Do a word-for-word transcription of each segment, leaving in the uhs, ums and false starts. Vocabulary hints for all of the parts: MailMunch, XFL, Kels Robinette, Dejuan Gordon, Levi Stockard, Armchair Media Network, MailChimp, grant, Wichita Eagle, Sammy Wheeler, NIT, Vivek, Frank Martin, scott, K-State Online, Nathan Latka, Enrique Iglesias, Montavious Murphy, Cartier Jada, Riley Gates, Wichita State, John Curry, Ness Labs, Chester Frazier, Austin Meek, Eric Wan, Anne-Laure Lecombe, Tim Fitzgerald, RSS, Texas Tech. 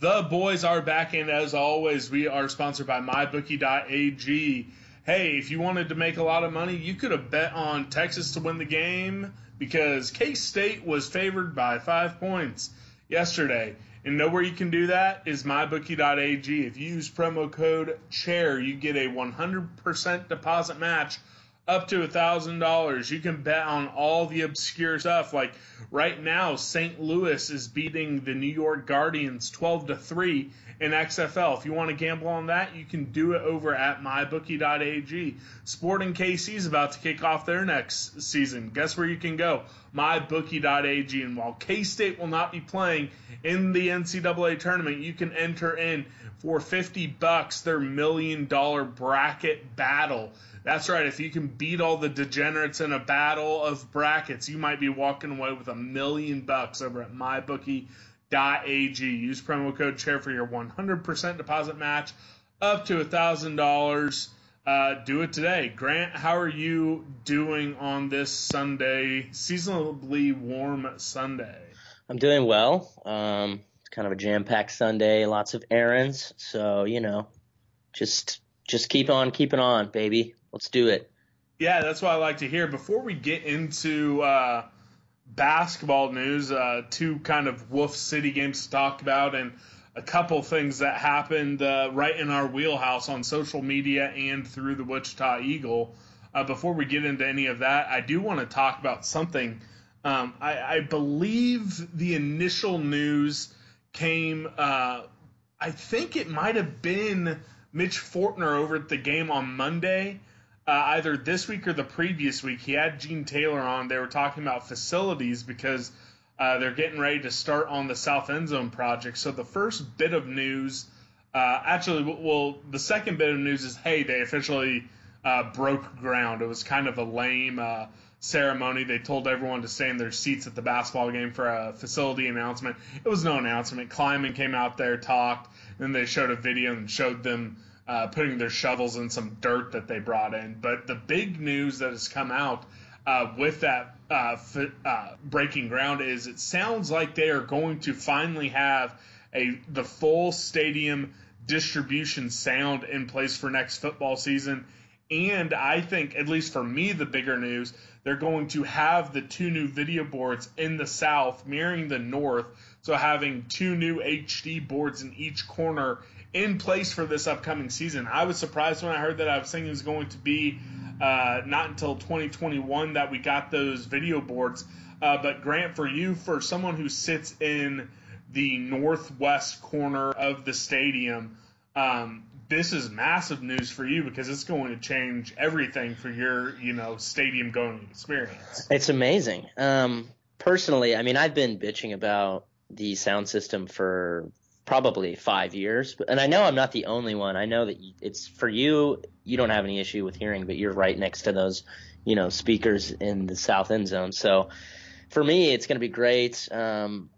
The boys are back, and as always, we are sponsored by my bookie dot a g. Hey, if you wanted to make a lot of money, you could have bet on Texas to win the game because K-State was favored by five points yesterday. And nowhere you can do that is my bookie dot a g. If you use promo code CHAIR, you get a one hundred percent deposit match up to one thousand dollars. You can bet on all the obscure stuff. Like right now, Saint Louis is beating the New York Guardians twelve to three in X F L. If you want to gamble on that, you can do it over at my bookie dot a g. Sporting K C is about to kick off their next season. Guess where you can go? my bookie dot a g. And while K-State will not be playing in the N C double A tournament, you can enter in for fifty bucks their million dollar bracket battle. That's right. If you can beat all the degenerates in a battle of brackets, you might be walking away with a million bucks over at my bookie dot a g. Use promo code CHAIR for your one hundred percent deposit match up to one thousand dollars. Uh, do it today. Grant, how are you doing on this Sunday, seasonably warm Sunday? I'm doing well. Um, it's kind of a jam-packed Sunday, lots of errands. So, you know, just just keep on keeping on, baby. Let's do it. Yeah, that's what I like to hear. Before we get into uh, basketball news, uh, two kind of Wolf City games to talk about and a couple things that happened uh, right in our wheelhouse on social media and through the Wichita Eagle. Uh, before we get into any of that, I do want to talk about something. Um, I, I believe the initial news came, uh, I think it might have been Mitch Fortner over at the game on Monday. Uh, either this week or the previous week, he had Gene Taylor on. They were talking about facilities because uh, they're getting ready to start on the South Endzone project. So the first bit of news, uh, actually, well, the second bit of news is, hey, they officially uh, broke ground. It was kind of a lame uh, ceremony. They told everyone to stay in their seats at the basketball game for a facility announcement. It was no announcement. Kleiman came out there, talked, and they showed a video and showed them Uh, putting their shovels in some dirt that they brought in. But the big news that has come out uh, with that uh, f- uh, breaking ground is it sounds like they are going to finally have a the full stadium distribution sound in place for next football season. And I think, at least for me, the bigger news, they're going to have the two new video boards in the south mirroring the north. So having two new H D boards in each corner in place for this upcoming season. I was surprised when I heard that. I was thinking it was going to be uh, not until twenty twenty-one that we got those video boards. Uh, but Grant, for you, for someone who sits in the northwest corner of the stadium, um, this is massive news for you because it's going to change everything for your, you know, stadium going experience. It's amazing. Um, personally, I mean, I've been bitching about the sound system for probably five years. And I know I'm not the only one. I know that it's for you, you don't have any issue with hearing, but you're right next to those, you know, speakers in the South End Zone. So for me, it's going to be great. Um,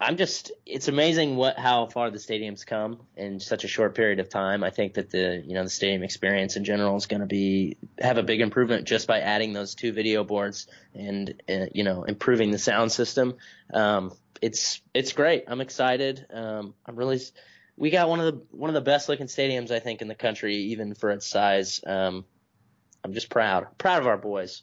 I'm just, it's amazing what, how far the stadium's come in such a short period of time. I think that the, you know, the stadium experience in general is going to be, have a big improvement just by adding those two video boards and, uh, you know, improving the sound system. Um, It's it's great. I'm excited. Um, I'm really. We got one of the one of the best looking stadiums I think in the country, even for its size. Um, I'm just proud, proud of our boys.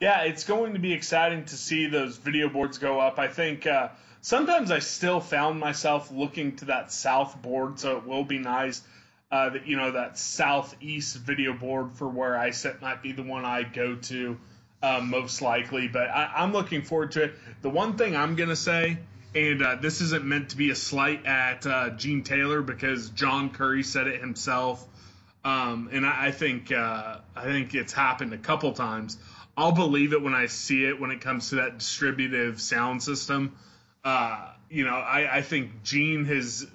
yeah, it's going to be exciting to see those video boards go up. I think uh, sometimes I still found myself looking to that south board, so it will be nice uh, that, you know, that southeast video board for where I sit might be the one I go to uh, most likely. But I, I'm looking forward to it. The one thing I'm going to say, and uh, this isn't meant to be a slight at uh, Gene Taylor, because John Curry said it himself. Um, and I, I think uh, I think it's happened a couple times. I'll believe it when I see it when it comes to that distributive sound system. Uh, you know, I, I think Gene has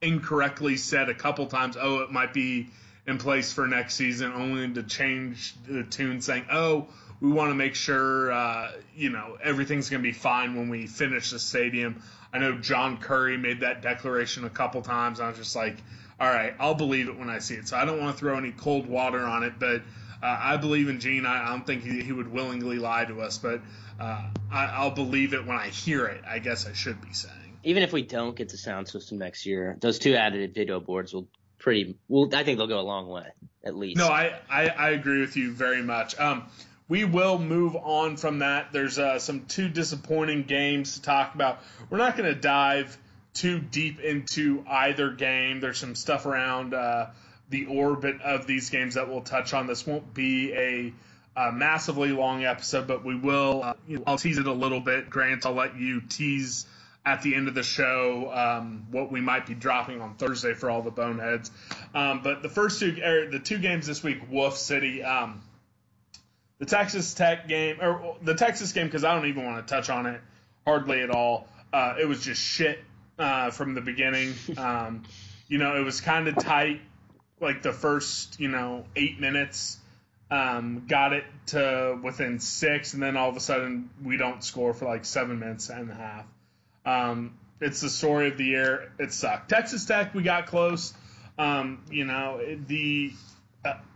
incorrectly said a couple times, oh, it might be in place for next season, only to change the tune saying, oh, we want to make sure, uh, you know, everything's going to be fine when we finish the stadium. I know John Curry made that declaration a couple times. I was just like, all right, I'll believe it when I see it. So I don't want to throw any cold water on it, but uh, I believe in Gene. I, I don't think he, he would willingly lie to us, but uh, I, I'll believe it when I hear it, I guess I should be saying. Even if we don't get the sound system next year, those two added video boards will pretty well, I think they'll go a long way, at least. No, I, I, I agree with you very much. Um, We will move on from that. There's uh, some two disappointing games to talk about. We're not going to dive too deep into either game. There's some stuff around uh, the orbit of these games that we'll touch on. This won't be a, a massively long episode, but we will. Uh, you know, I'll tease it a little bit. Grant, I'll let you tease at the end of the show um, what we might be dropping on Thursday for all the boneheads. Um, but the first two, er, the two games this week, Wolf City. Um, The Texas Tech game, or the Texas game, because I don't even want to touch on it hardly at all. Uh, it was just shit uh, from the beginning. Um, you know, it was kind of tight, like the first, you know, eight minutes. Um, got it to within six, and then all of a sudden we don't score for like seven minutes and a half. Um, it's the story of the year. It sucked. Texas Tech, we got close. Um, you know, the uh, –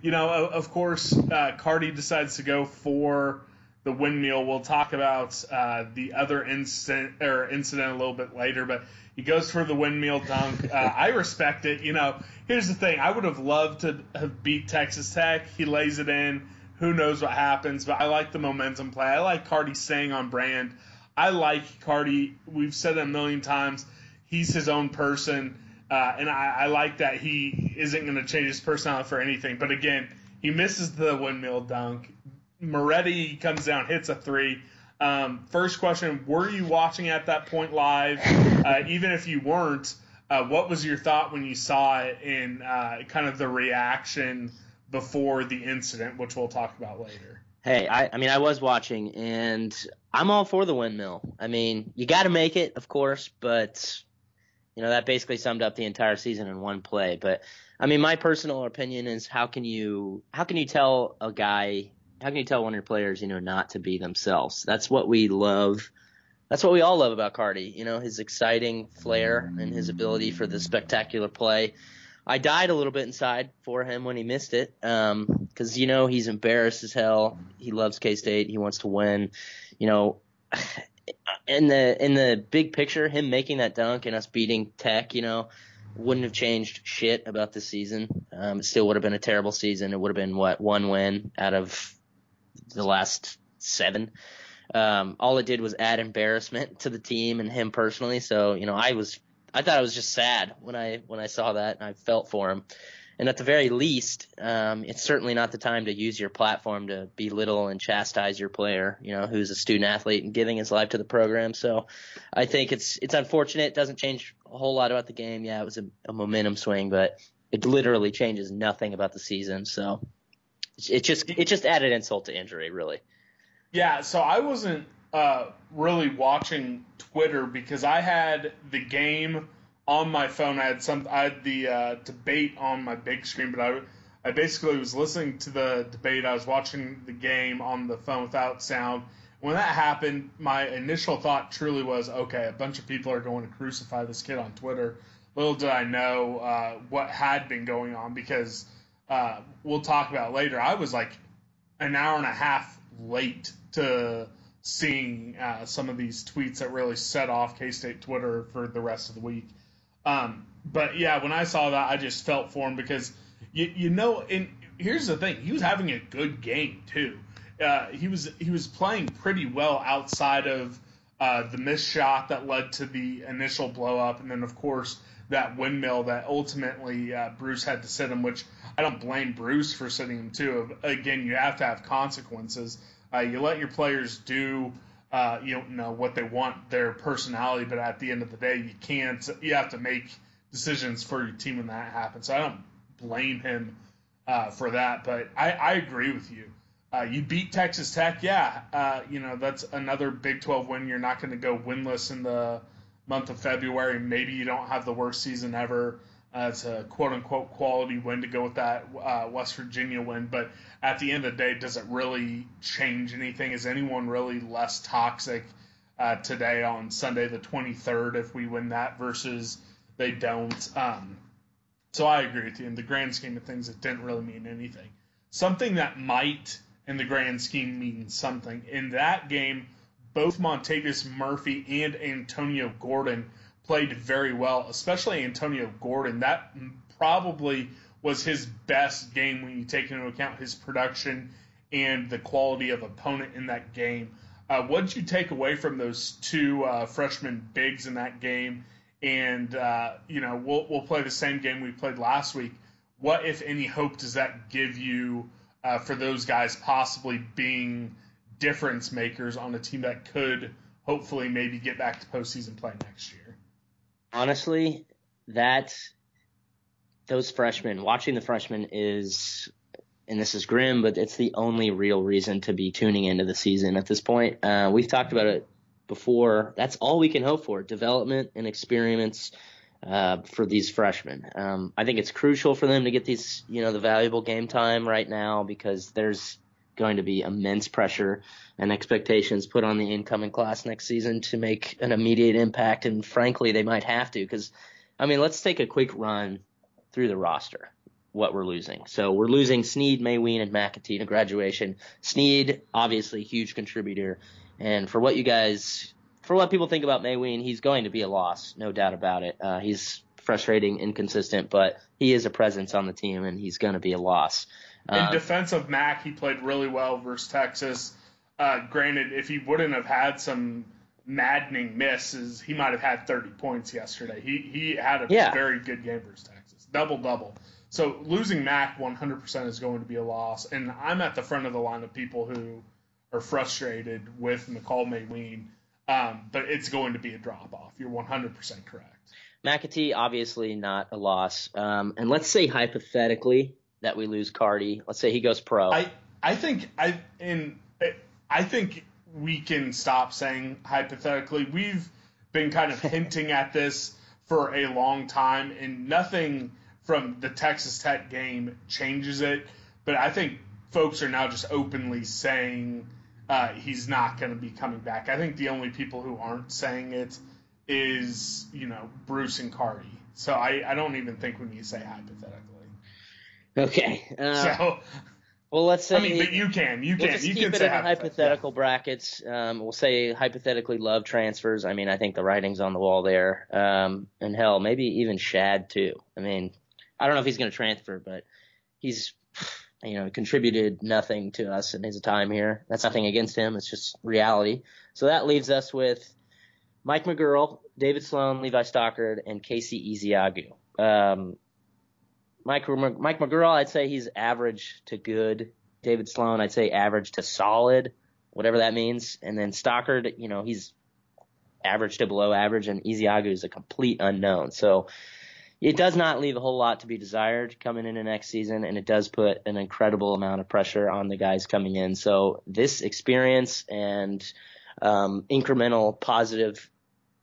You know, of course, uh, Cardi decides to go for the windmill. We'll talk about uh, the other incident or incident a little bit later, but he goes for the windmill dunk. Uh, I respect it. You know, here's the thing. I would have loved to have beat Texas Tech. He lays it in. Who knows what happens, but I like the momentum play. I like Cardi staying on brand. I like Cardi. We've said it a million times. He's his own person. Uh, and I, I like that he isn't going to change his personality for anything. But, again, he misses the windmill dunk. Moretti comes down, hits a three. Um, first question, were you watching at that point live? Uh, even if you weren't, uh, what was your thought when you saw it and uh, kind of the reaction before the incident, which we'll talk about later? Hey, I, I mean, I was watching, and I'm all for the windmill. I mean, you got to make it, of course, but – you know, that basically summed up the entire season in one play. But I mean, my personal opinion is how can you how can you tell a guy how can you tell one of your players, you know, not to be themselves? That's what we love. That's what we all love about Cardi, you know, his exciting flair and his ability for the spectacular play. I died a little bit inside for him when he missed it um, because, you know, he's embarrassed as hell. He loves K-State. He wants to win, you know. In the in the big picture, him making that dunk and us beating Tech, you know, wouldn't have changed shit about this season. Um, it still would have been a terrible season. It would have been, what, one win out of the last seven. Um, all it did was add embarrassment to the team and him personally. So, you know, I was I thought I was just sad when I when I saw that, and I felt for him. And at the very least, um, it's certainly not the time to use your platform to belittle and chastise your player, you know, who's a student athlete and giving his life to the program. So I think it's it's unfortunate. It doesn't change a whole lot about the game. Yeah, it was a, a momentum swing, but it literally changes nothing about the season. So it just it just added insult to injury, really. Yeah, so I wasn't uh, really watching Twitter because I had the game – on my phone. I had some. I had the uh, debate on my big screen, but I, I basically was listening to the debate. I was watching the game on the phone without sound. When that happened, my initial thought truly was, okay, a bunch of people are going to crucify this kid on Twitter. Little did I know uh, what had been going on, because uh, we'll talk about it later. I was like an hour and a half late to seeing uh, some of these tweets that really set off K-State Twitter for the rest of the week. Um, but, yeah, when I saw that, I just felt for him because, you, you know, and here's the thing. He was having a good game, too. uh, he was he was playing pretty well outside of uh, the missed shot that led to the initial blow up, and then of course that windmill that ultimately uh, Bruce had to sit him, which I don't blame Bruce for sitting him too. Again, you have to have consequences. Uh, you let your players do, uh, you don't know what they want, their personality, but at the end of the day, you can't. You have to make decisions for your team when that happens. So I don't blame him uh, for that, but I, I agree with you. Uh, you beat Texas Tech, yeah. Uh, you know, that's another Big twelve win. You're not going to go winless in the month of February. Maybe you don't have the worst season ever. Uh, it's a quote-unquote quality win to go with that uh, West Virginia win. But at the end of the day, does it really change anything? Is anyone really less toxic uh, today on Sunday the twenty-third if we win that versus they don't? Um, so I agree with you. In the grand scheme of things, it didn't really mean anything. Something that might, in the grand scheme, mean something. In that game, both Montavious Murphy and Antonio Gordon played very well, especially Antonio Gordon. That probably was his best game when you take into account his production and the quality of opponent in that game. Uh, what did you take away from those two uh, freshman bigs in that game? And, uh, you know, we'll, we'll play the same game we played last week. What, if any, hope does that give you uh, for those guys possibly being difference makers on a team that could hopefully maybe get back to postseason play next year? Honestly, that those freshmen, watching the freshmen is, and this is grim, but it's the only real reason to be tuning into the season at this point. Uh, we've talked about it before. That's all we can hope for, development and experiments uh, for these freshmen. Um, I think it's crucial for them to get these, you know, the valuable game time right now because there's going to be immense pressure and expectations put on the incoming class next season to make an immediate impact. And frankly, they might have to, because I mean, let's take a quick run through the roster, what we're losing. So we're losing Sneed, Mayween, and McAtee to graduation. Sneed, obviously huge contributor. And for what you guys, for what people think about Mayween, he's going to be a loss. No doubt about it. Uh, he's frustrating, inconsistent, but he is a presence on the team and he's going to be a loss. In um, defense of Mac, he played really well versus Texas. Uh, granted, if he wouldn't have had some maddening misses, he might have had thirty points yesterday. He he had a yeah. very good game versus Texas, double-double. So losing Mac one hundred percent is going to be a loss, and I'm at the front of the line of people who are frustrated with McCall Mayween, um, but it's going to be a drop-off. You're one hundred percent correct. McAtee, obviously not a loss. Um, and let's say hypothetically – that we lose Cardi. Let's say he goes pro. I, I think I in I think we can stop saying hypothetically. We've been kind of hinting at this for a long time, and nothing from the Texas Tech game changes it. But I think folks are now just openly saying uh, he's not going to be coming back. I think the only people who aren't saying it is, you know, Bruce and Cardi. So I, I don't even think we need to say hypothetically. Okay. Uh, so, well, let's say. I mean, but you can, you we'll can, just you keep can it say in hypothetical yeah. brackets. Um, we'll say hypothetically Love transfers. I mean, I think the writing's on the wall there. Um, and hell, maybe even Shad too. I mean, I don't know if he's going to transfer, but he's, you know, contributed nothing to us in his time here. That's nothing against him. It's just reality. So that leaves us with Mike McGurl, David Sloan, Levi Stockard, and Casey Ezeagu. Um, Mike, Mike McGurl, I'd say he's average to good. David Sloan, I'd say average to solid, whatever that means. And then Stockard, you know, he's average to below average, and Ezeagu is a complete unknown. So it does not leave a whole lot to be desired coming into next season, and it does put an incredible amount of pressure on the guys coming in. So this experience and um, incremental positive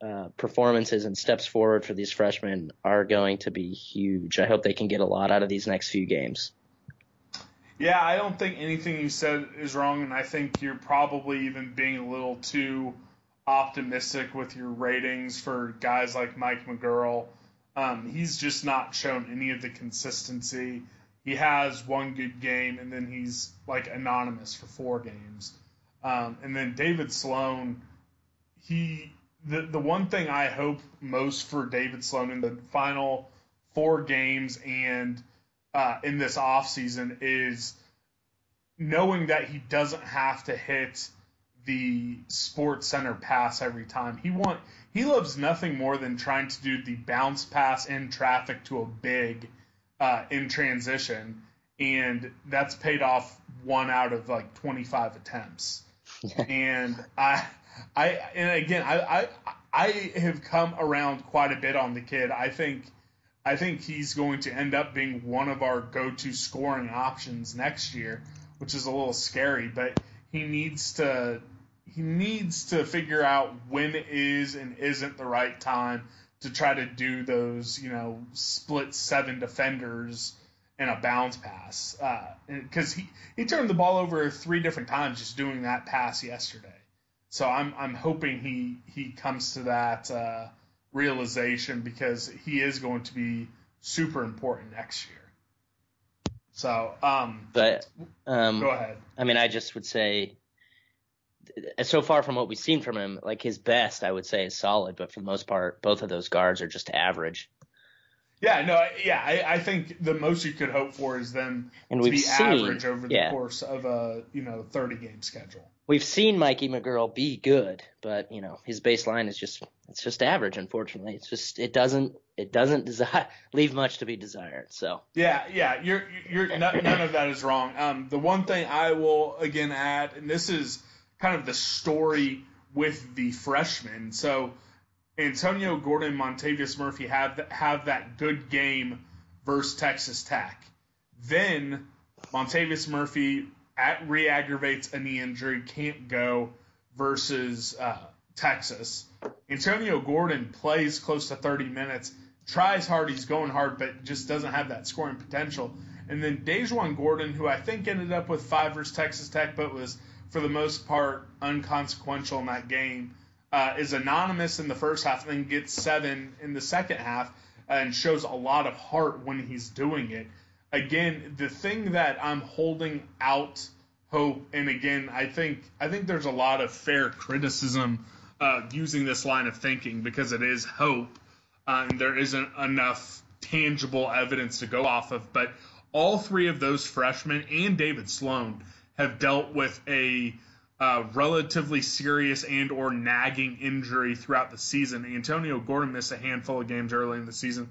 Uh, performances and steps forward for these freshmen are going to be huge. I hope they can get a lot out of these next few games. Yeah, I don't think anything you said is wrong, and I think you're probably even being a little too optimistic with your ratings for guys like Mike McGurl. Um, he's just not shown any of the consistency. He has one good game, and then he's like anonymous for four games. Um, and then David Sloan, he... The the one thing I hope most for David Sloan in the final four games and uh, in this offseason is knowing that he doesn't have to hit the Sports Center pass every time. He want he loves nothing more than trying to do the bounce pass in traffic to a big uh, in transition, and that's paid off one out of like twenty-five attempts. And I, I, and again, I, I, I have come around quite a bit on the kid. I think, I think he's going to end up being one of our go-to scoring options next year, which is a little scary. But he needs to, he needs to figure out when is and isn't the right time to try to do those, you know, split seven defenders and a bounce pass, because uh, he, he turned the ball over three different times just doing that pass yesterday. So I'm I'm hoping he he comes to that uh, realization, because he is going to be super important next year. So, um, but um, go ahead. I mean, I just would say, so far from what we've seen from him, like his best, I would say, is solid. But for the most part, both of those guards are just average. Yeah, no, yeah, I, I think the most you could hope for is them and to be seen, average over the yeah. course of a, you know, thirty-game schedule. We've seen Mikey McGurl be good, but, you know, his baseline is just it's just average, unfortunately. It's just it doesn't it doesn't desi- leave much to be desired. So yeah, yeah, you're you're none, none of that is wrong. Um, the one thing I will again add, and this is kind of the story with the freshmen, so. Antonio Gordon and Montavious Murphy have th- have that good game versus Texas Tech. Then Montavious Murphy at re-aggravates a knee injury, can't go versus uh, Texas. Antonio Gordon plays close to thirty minutes, tries hard, he's going hard, but just doesn't have that scoring potential. And then Dejuan Gordon, who I think ended up with five versus Texas Tech, but was for the most part unconsequential in that game, Uh, is anonymous in the first half and then gets seven in the second half and shows a lot of heart when he's doing it. Again, the thing that I'm holding out hope, and again, I think I think there's a lot of fair criticism uh, using this line of thinking, because it is hope uh, and there isn't enough tangible evidence to go off of. But all three of those freshmen and David Sloan have dealt with a Uh, relatively serious and or nagging injury throughout the season. Antonio Gordon missed a handful of games early in the season,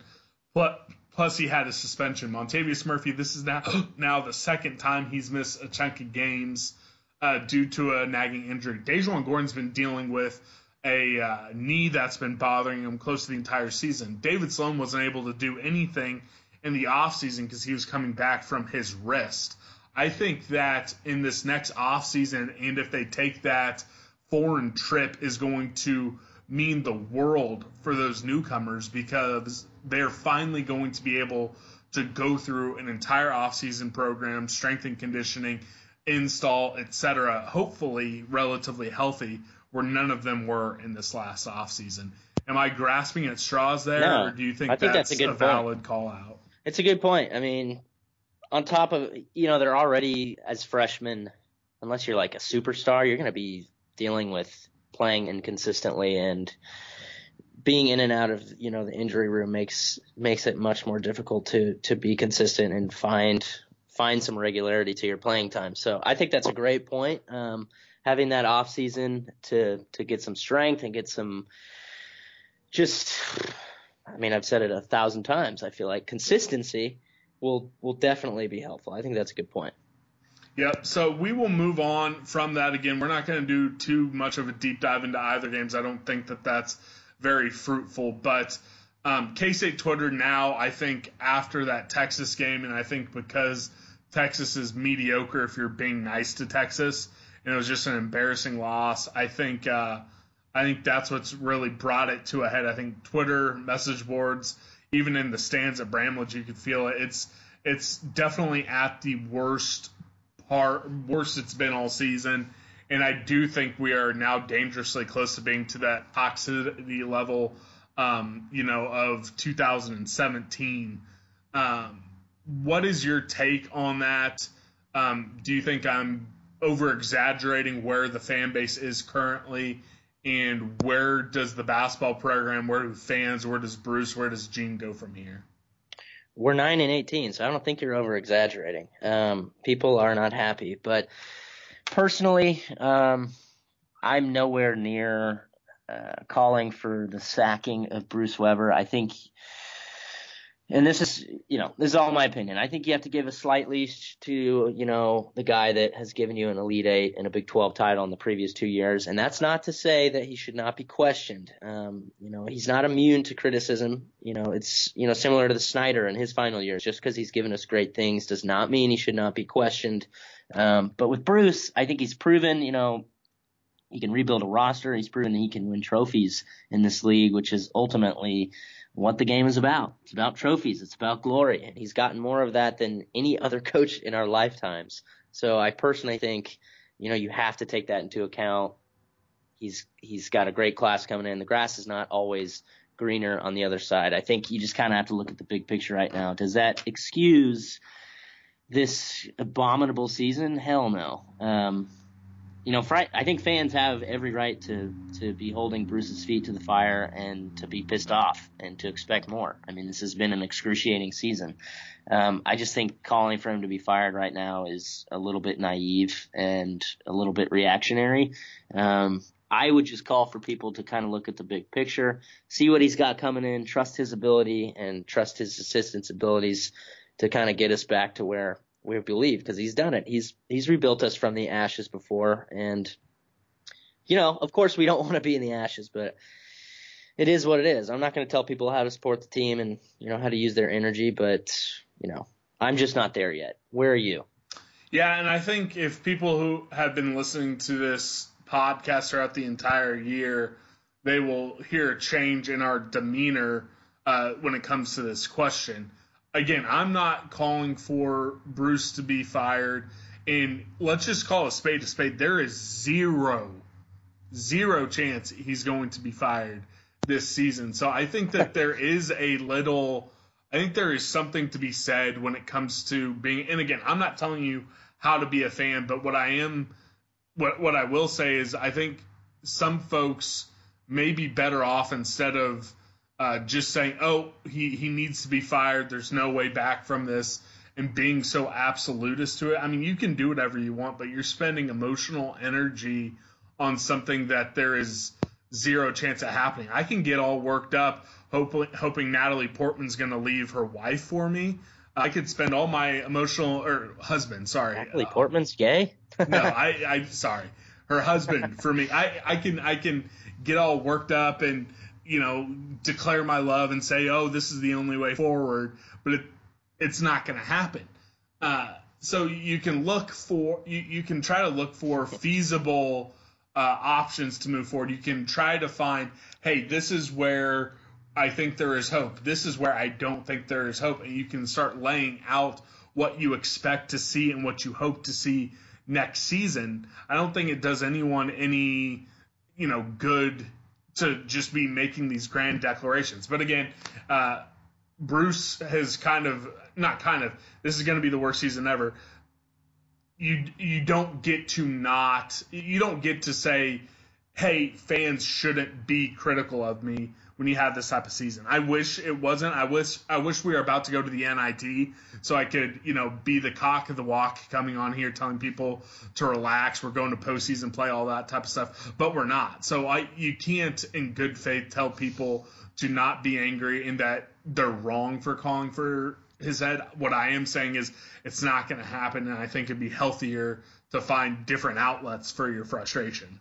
but plus he had a suspension. Montavious Murphy, this is now, now the second time he's missed a chunk of games uh, due to a nagging injury. Dejuan Gordon's been dealing with a uh, knee that's been bothering him close to the entire season. David Sloan wasn't able to do anything in the offseason because he was coming back from his wrist. I think that in this next offseason, and if they take that foreign trip, is going to mean the world for those newcomers, because they're finally going to be able to go through an entire offseason program, strength and conditioning, install, et cetera, hopefully relatively healthy, where none of them were in this last offseason. Am I grasping at straws there, no, or do you think, I think that's, that's a, good a valid call-out? It's a good point. I mean – on top of, you know, they're already, as freshmen, unless you're like a superstar, you're going to be dealing with playing inconsistently, and being in and out of, you know, the injury room makes makes it much more difficult to to be consistent and find find some regularity to your playing time. So I think that's a great point. Um, having that off season to to get some strength and get some just, I mean, I've said it a thousand times. I feel like consistency will will definitely be helpful. I think that's a good point. Yep. So we will move on from that. Again, we're not going to do too much of a deep dive into either games. I don't think that that's very fruitful. But um, K-State Twitter now, I think, after that Texas game, and I think because Texas is mediocre if you're being nice to Texas, and it was just an embarrassing loss, I think uh, I think that's what's really brought it to a head. I think Twitter, message boards, even in the stands at Bramlage, you could feel it. It's it's definitely at the worst part, worst it's been all season. And I do think we are now dangerously close to being to that toxicity level, um, you know, of two thousand seventeen. Um, what is your take on that? Um, do you think I'm over-exaggerating where the fan base is currently? And where does the basketball program, where do fans, where does Bruce, where does Gene go from here? we're nine and eighteen, so I don't think you're over exaggerating. Um, people are not happy, but personally, um, I'm nowhere near uh, calling for the sacking of Bruce Weber. I think, and this is, you know, this is all my opinion. I think you have to give a slight leash to, you know, the guy that has given you an Elite Eight and a Big twelve title in the previous two years. And that's not to say that he should not be questioned. Um, you know, he's not immune to criticism. You know, it's, you know, similar to the Snyder in his final years. Just because he's given us great things does not mean he should not be questioned. Um, but with Bruce, I think he's proven, you know, he can rebuild a roster. He's proven he can win trophies in this league, which is ultimately what the game is about. It's about trophies. It's about glory. And he's gotten more of that than any other coach in our lifetimes. So I personally think, you know, you have to take that into account. He's he's got a great class coming in. The grass is not always greener on the other side. I think you just kind of have to look at the big picture right now. Does that excuse this abominable season? Hell no. Um, you know, fr- I think fans have every right to, to be holding Bruce's feet to the fire and to be pissed off and to expect more. I mean, this has been an excruciating season. Um, I just think calling for him to be fired right now is a little bit naive and a little bit reactionary. Um, I would just call for people to kind of look at the big picture, see what he's got coming in, trust his ability and trust his assistant's abilities to kind of get us back to where we believe, because he's done it. He's he's rebuilt us from the ashes before, and you know, of course, we don't want to be in the ashes, but it is what it is. I'm not going to tell people how to support the team and you know how to use their energy, but you know, I'm just not there yet. Where are you? Yeah, and I think if people who have been listening to this podcast throughout the entire year, they will hear a change in our demeanor uh, when it comes to this question. Again, I'm not calling for Bruce to be fired, and let's just call a spade a spade. There is zero, zero chance he's going to be fired this season. So I think that there is a little – I think there is something to be said when it comes to being – and again, I'm not telling you how to be a fan, but what I am – what what I will say is I think some folks may be better off instead of – Uh, just saying, oh, he, he needs to be fired. There's no way back from this, and being so absolutist to it. I mean, you can do whatever you want, but you're spending emotional energy on something that there is zero chance of happening. I can get all worked up hoping, hoping Natalie Portman's going to leave her wife for me. I could spend all my emotional – or husband, sorry. Natalie uh, Portman's gay? no, I, I – sorry. Her husband for me. I, I can I can get all worked up and – you know, declare my love and say, oh, this is the only way forward, but it, it's not going to happen. Uh, so you can look for, you, you can try to look for feasible uh, options to move forward. You can try to find, hey, this is where I think there is hope. This is where I don't think there is hope. And you can start laying out what you expect to see and what you hope to see next season. I don't think it does anyone any, you know, good to just be making these grand declarations. But again, uh, Bruce has kind of – not kind of. This is going to be the worst season ever. You you don't get to not – you don't get to say, hey, fans shouldn't be critical of me when you have this type of season. I wish it wasn't. I wish I wish we were about to go to the N I T so I could, you know, be the cock of the walk coming on here telling people to relax. We're going to postseason play, all that type of stuff, but we're not. So I, you can't in good faith tell people to not be angry and that they're wrong for calling for his head. What I am saying is it's not going to happen, and I think it'd be healthier to find different outlets for your frustration.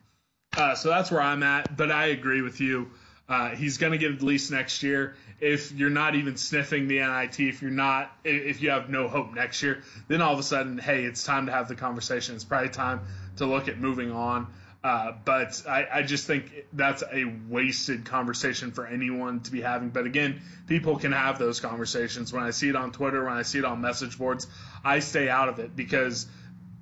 Uh, so that's where I'm at, but I agree with you. Uh, he's going to get at least next year. If you're not even sniffing the N I T, if you're not, if you have no hope next year, then all of a sudden, hey, it's time to have the conversation. It's probably time to look at moving on. Uh, but I, I just think that's a wasted conversation for anyone to be having. But again, people can have those conversations. When I see it on Twitter, when I see it on message boards, I stay out of it because,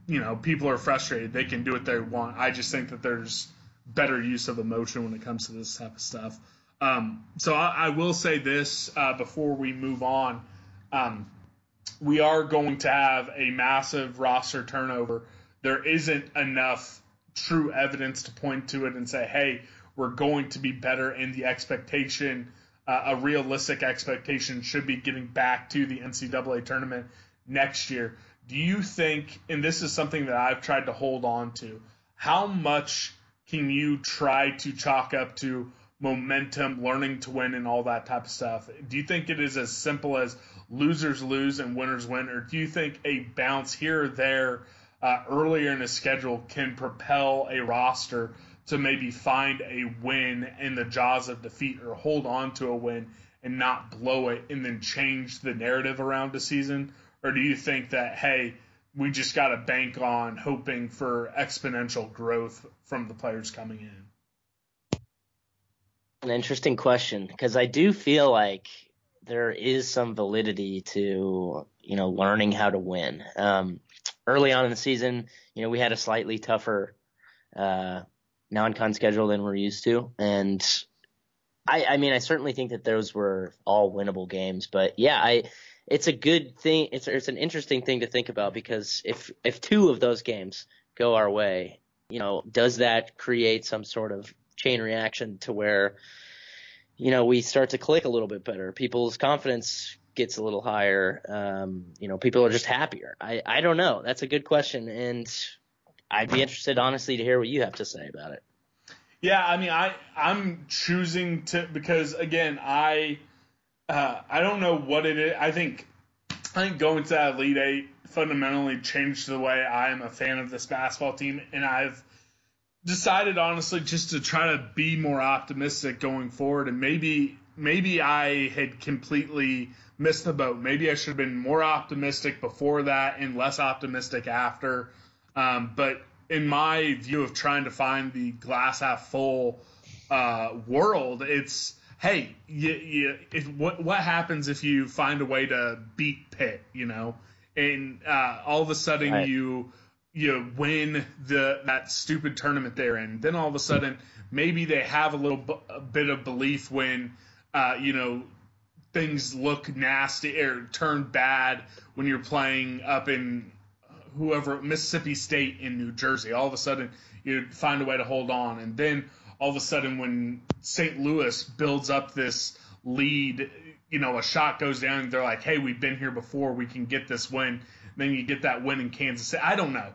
you know, people are frustrated. They can do what they want. I just think that there's better use of emotion when it comes to this type of stuff. Um, so I, I will say this uh, before we move on. Um, we are going to have a massive roster turnover. There isn't enough true evidence to point to it and say, hey, we're going to be better in the expectation uh, a realistic expectation should be getting back to the N C double A tournament next year. Do you think, and this is something that I've tried to hold on to, how much can you try to chalk up to momentum, learning to win, and all that type of stuff? Do you think it is as simple as losers lose and winners win, or do you think a bounce here or there uh, earlier in the schedule can propel a roster to maybe find a win in the jaws of defeat or hold on to a win and not blow it and then change the narrative around the season? Or do you think that, hey, we just got to bank on hoping for exponential growth from the players coming in? An interesting question, because I do feel like there is some validity to, you know, learning how to win. Um, early on in the season, you know, we had a slightly tougher uh, non-con schedule than we're used to. And I, I mean, I certainly think that those were all winnable games. But, yeah, I – it's a good thing. It's it's an interesting thing to think about, because if if two of those games go our way, you know, does that create some sort of chain reaction to where, you know, we start to click a little bit better? People's confidence gets a little higher. Um, you know, people are just happier. I, I don't know. That's a good question, and I'd be interested, honestly, to hear what you have to say about it. Yeah, I mean, I I'm choosing to, because again, I. Uh, I don't know what it is. I think I think going to that Elite Eight fundamentally changed the way I am a fan of this basketball team, and I've decided, honestly, just to try to be more optimistic going forward. And maybe maybe I had completely missed the boat. Maybe I should have been more optimistic before that and less optimistic after. Um, but in my view of trying to find the glass half full uh, world, it's hey, you, you, if, what what happens if you find a way to beat Pitt, you know, and uh, all of a sudden right. you you win the that stupid tournament they're in. Then all of a sudden maybe they have a little b- a bit of belief when, uh, you know, things look nasty or turn bad when you're playing up in whoever, Mississippi State in New Jersey. All of a sudden you find a way to hold on, and then all of a sudden when Saint Louis builds up this lead, you know, a shot goes down and they're like, hey, we've been here before, we can get this win. And then you get that win in Kansas City. I don't know.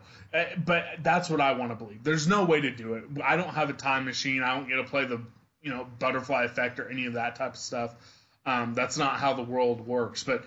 But that's what I want to believe. There's no way to do it. I don't have a time machine. I don't get to play the, you know, butterfly effect or any of that type of stuff. Um, that's not how the world works. But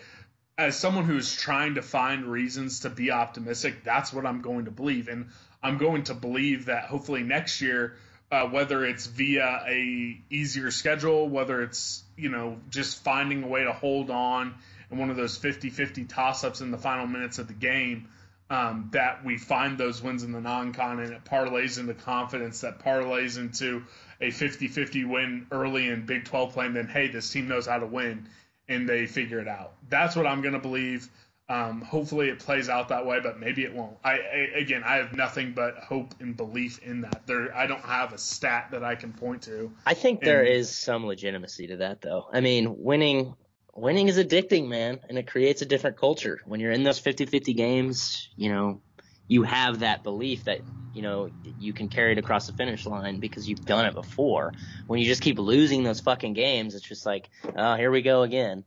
as someone who's trying to find reasons to be optimistic, that's what I'm going to believe. And I'm going to believe that hopefully next year, Uh, whether it's via a easier schedule, whether it's, you know, just finding a way to hold on in one of those fifty-fifty toss-ups in the final minutes of the game, um, that we find those wins in the non-con, and it parlays into confidence, that parlays into a fifty-fifty win early in Big twelve play, and then, hey, this team knows how to win, and they figure it out. That's what I'm going to believe. Um, hopefully it plays out that way, but maybe it won't. I, I again, I have nothing but hope and belief in that. There, I don't have a stat that I can point to. I think and, there is some legitimacy to that, though. I mean, winning, winning is addicting, man, and it creates a different culture. When you're in those fifty-fifty games, you know, you have that belief that, you know, you can carry it across the finish line because you've done it before. When you just keep losing those fucking games, it's just like, oh, here we go again.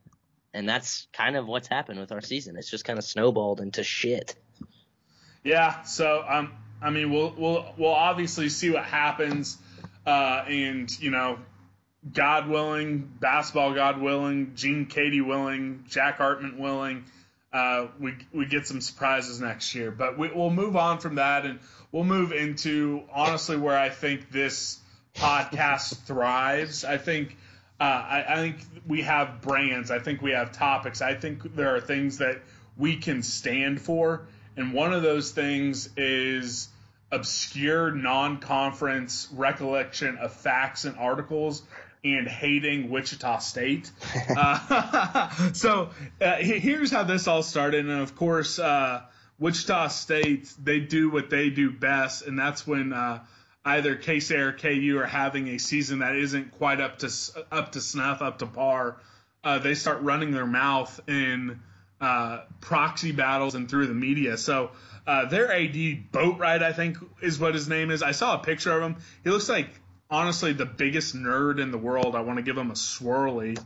And that's kind of what's happened with our season. It's just kind of snowballed into shit. Yeah. So, um, I mean, we'll we'll we'll obviously see what happens, uh, and you know, God willing, basketball God willing, Gene Katie willing, Jack Hartman willing, uh, we we get some surprises next year. But we, we'll move on from that, and we'll move into honestly where I think this podcast thrives. I think. Uh, I, I think we have brands. I think we have topics. I think there are things that we can stand for. And one of those things is obscure non-conference recollection of facts and articles and hating Wichita State. uh, so uh, here's how this all started. And, of course, uh, Wichita State, they do what they do best, and that's when uh, – either K-State or K U are having a season that isn't quite up to up to snuff, up to par. Uh, they start running their mouth in uh, proxy battles and through the media. So uh, their A D, Boatwright, I think is what his name is. I saw a picture of him. He looks like honestly the biggest nerd in the world. I want to give him a swirly.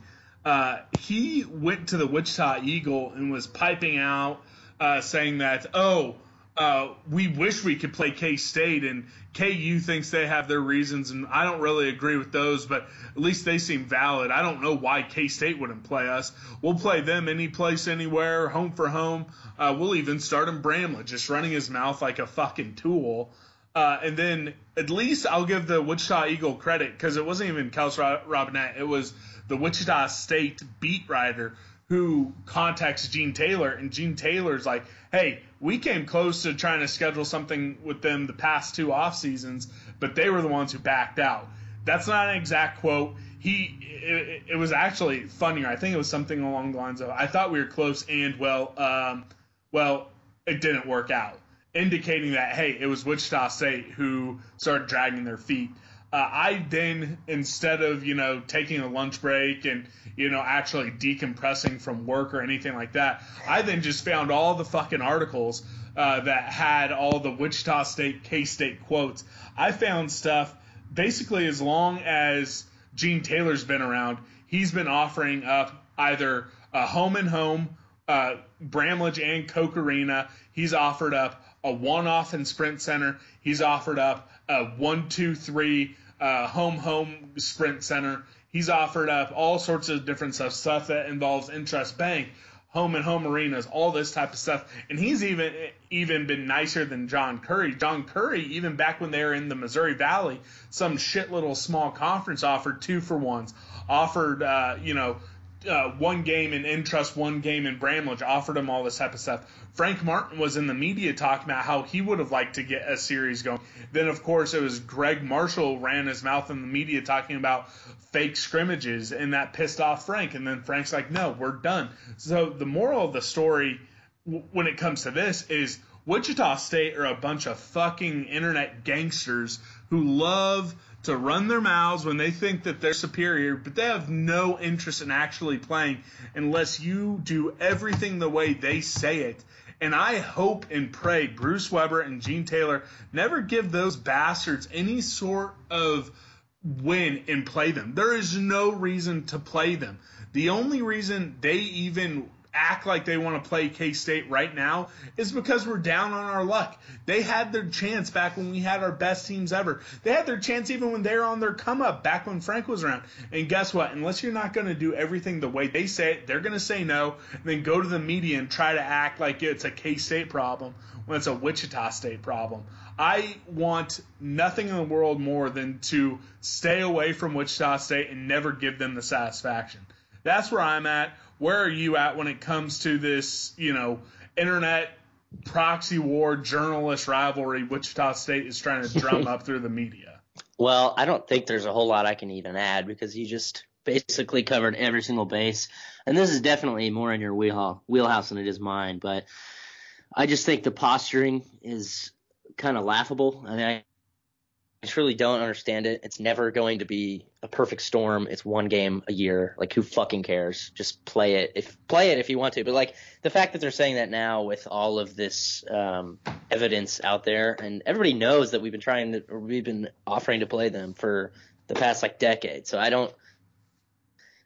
Uh, he went to the Wichita Eagle and was piping out uh, saying that, oh, uh, we wish we could play K-State, and K U thinks they have their reasons, and I don't really agree with those, but at least they seem valid. I don't know why K-State wouldn't play us. We'll play them any place, anywhere, home for home. Uh, we'll even start in Bramlage, just running his mouth like a fucking tool. Uh, and then at least I'll give the Wichita Eagle credit, because it wasn't even Kels Robinette. It was the Wichita State beat writer who contacts Gene Taylor, and Gene Taylor's like, hey, we came close to trying to schedule something with them the past two off seasons, but they were the ones who backed out. That's not an exact quote. He, it, it was actually funnier. I think it was something along the lines of, I thought we were close and, well, um, well, it didn't work out, indicating that, hey, it was Wichita State who started dragging their feet. Uh, I then, instead of, you know, taking a lunch break and, you know, actually decompressing from work or anything like that, I then just found all the fucking articles uh, that had all the Wichita State, K-State quotes. I found stuff basically as long as Gene Taylor's been around. He's been offering up either a home and home, uh, Bramlage and Coke Arena. He's offered up a one-off in Sprint Center. He's offered up a one, two, three, uh, home, home Sprint Center. He's offered up all sorts of different stuff, stuff that involves Intrust Bank, home and home arenas, all this type of stuff. And he's even even been nicer than John Curry. John Curry, even back when they were in the Missouri Valley, some shit little small conference, offered two for ones, offered, uh, you know, Uh, one game in Intrust, one game in Bramlage, offered him all this type of stuff. Frank Martin was in the media talking about how he would have liked to get a series going. Then, of course, it was Greg Marshall ran his mouth in the media talking about fake scrimmages, and that pissed off Frank. And then Frank's like, no, we're done. So the moral of the story w- when it comes to this is Wichita State are a bunch of fucking internet gangsters who love to run their mouths when they think that they're superior, but they have no interest in actually playing unless you do everything the way they say it. And I hope and pray Bruce Weber and Gene Taylor never give those bastards any sort of win and play them. There is no reason to play them. The only reason they even act like they want to play K-State right now is because we're down on our luck. They had their chance back when we had our best teams ever. They had their chance even when they were on their come-up back when Frank was around. And guess what? Unless you're not going to do everything the way they say it, they're going to say no, and then go to the media and try to act like it's a K-State problem when it's a Wichita State problem. I want nothing in the world more than to stay away from Wichita State and never give them the satisfaction. That's where I'm at. Where are you at when it comes to this, you know, internet proxy war journalist rivalry Wichita State is trying to drum up through the media? Well, I don't think there's a whole lot I can even add because you just basically covered every single base. And this is definitely more in your wheelhouse than it is mine. But I just think the posturing is kind of laughable. I mean, I I truly don't understand it. It's never going to be a perfect storm. It's one game a year. Like, who fucking cares? Just play it. If play it if you want to. But like the fact that they're saying that now with all of this um, evidence out there, and everybody knows that we've been trying to, or we've been offering to play them for the past like decade. So I don't.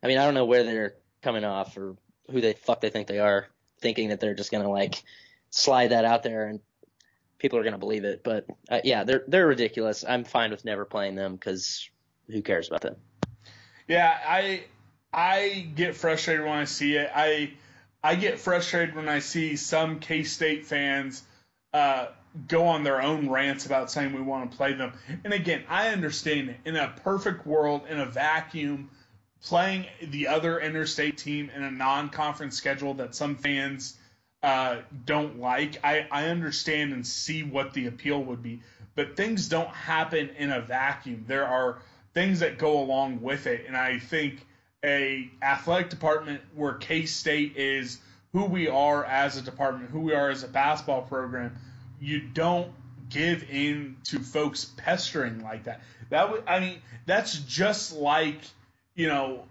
I mean, I don't know where they're coming off or who the fuck they think they are, thinking that they're just gonna like slide that out there and people are going to believe it, but uh, yeah, they're they're ridiculous. I'm fine with never playing them because who cares about them? Yeah, I I get frustrated when I see it. I I get frustrated when I see some K-State fans uh, go on their own rants about saying we want to play them. And again, I understand it. In a perfect world, in a vacuum, playing the other interstate team in a non-conference schedule that some fans – Uh, don't like. I, I understand and see what the appeal would be, but things don't happen in a vacuum. There are things that go along with it, and I think a athletic department where K-State is who we are as a department, who we are as a basketball program, you don't give in to folks pestering like that. That would, I mean, that's just like, you know,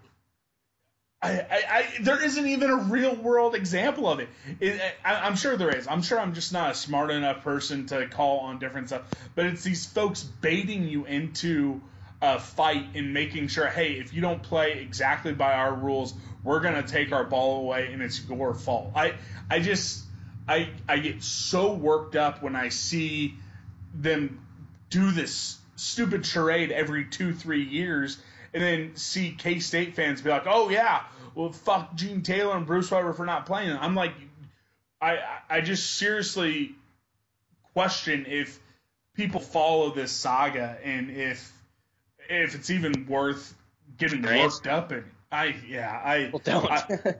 I, I, I, there isn't even a real-world example of it. it I, I'm sure there is. I'm sure I'm just not a smart enough person to call on different stuff. But it's these folks baiting you into a fight in making sure, hey, if you don't play exactly by our rules, we're going to take our ball away and it's your fault. I I just I I get so worked up when I see them do this stupid charade every two, three years and then see K-State fans be like, oh, yeah, well, fuck Gene Taylor and Bruce Weber for not playing. I'm like, I I just seriously question if people follow this saga and if if it's even worth getting worked up. And I yeah I, well, don't. I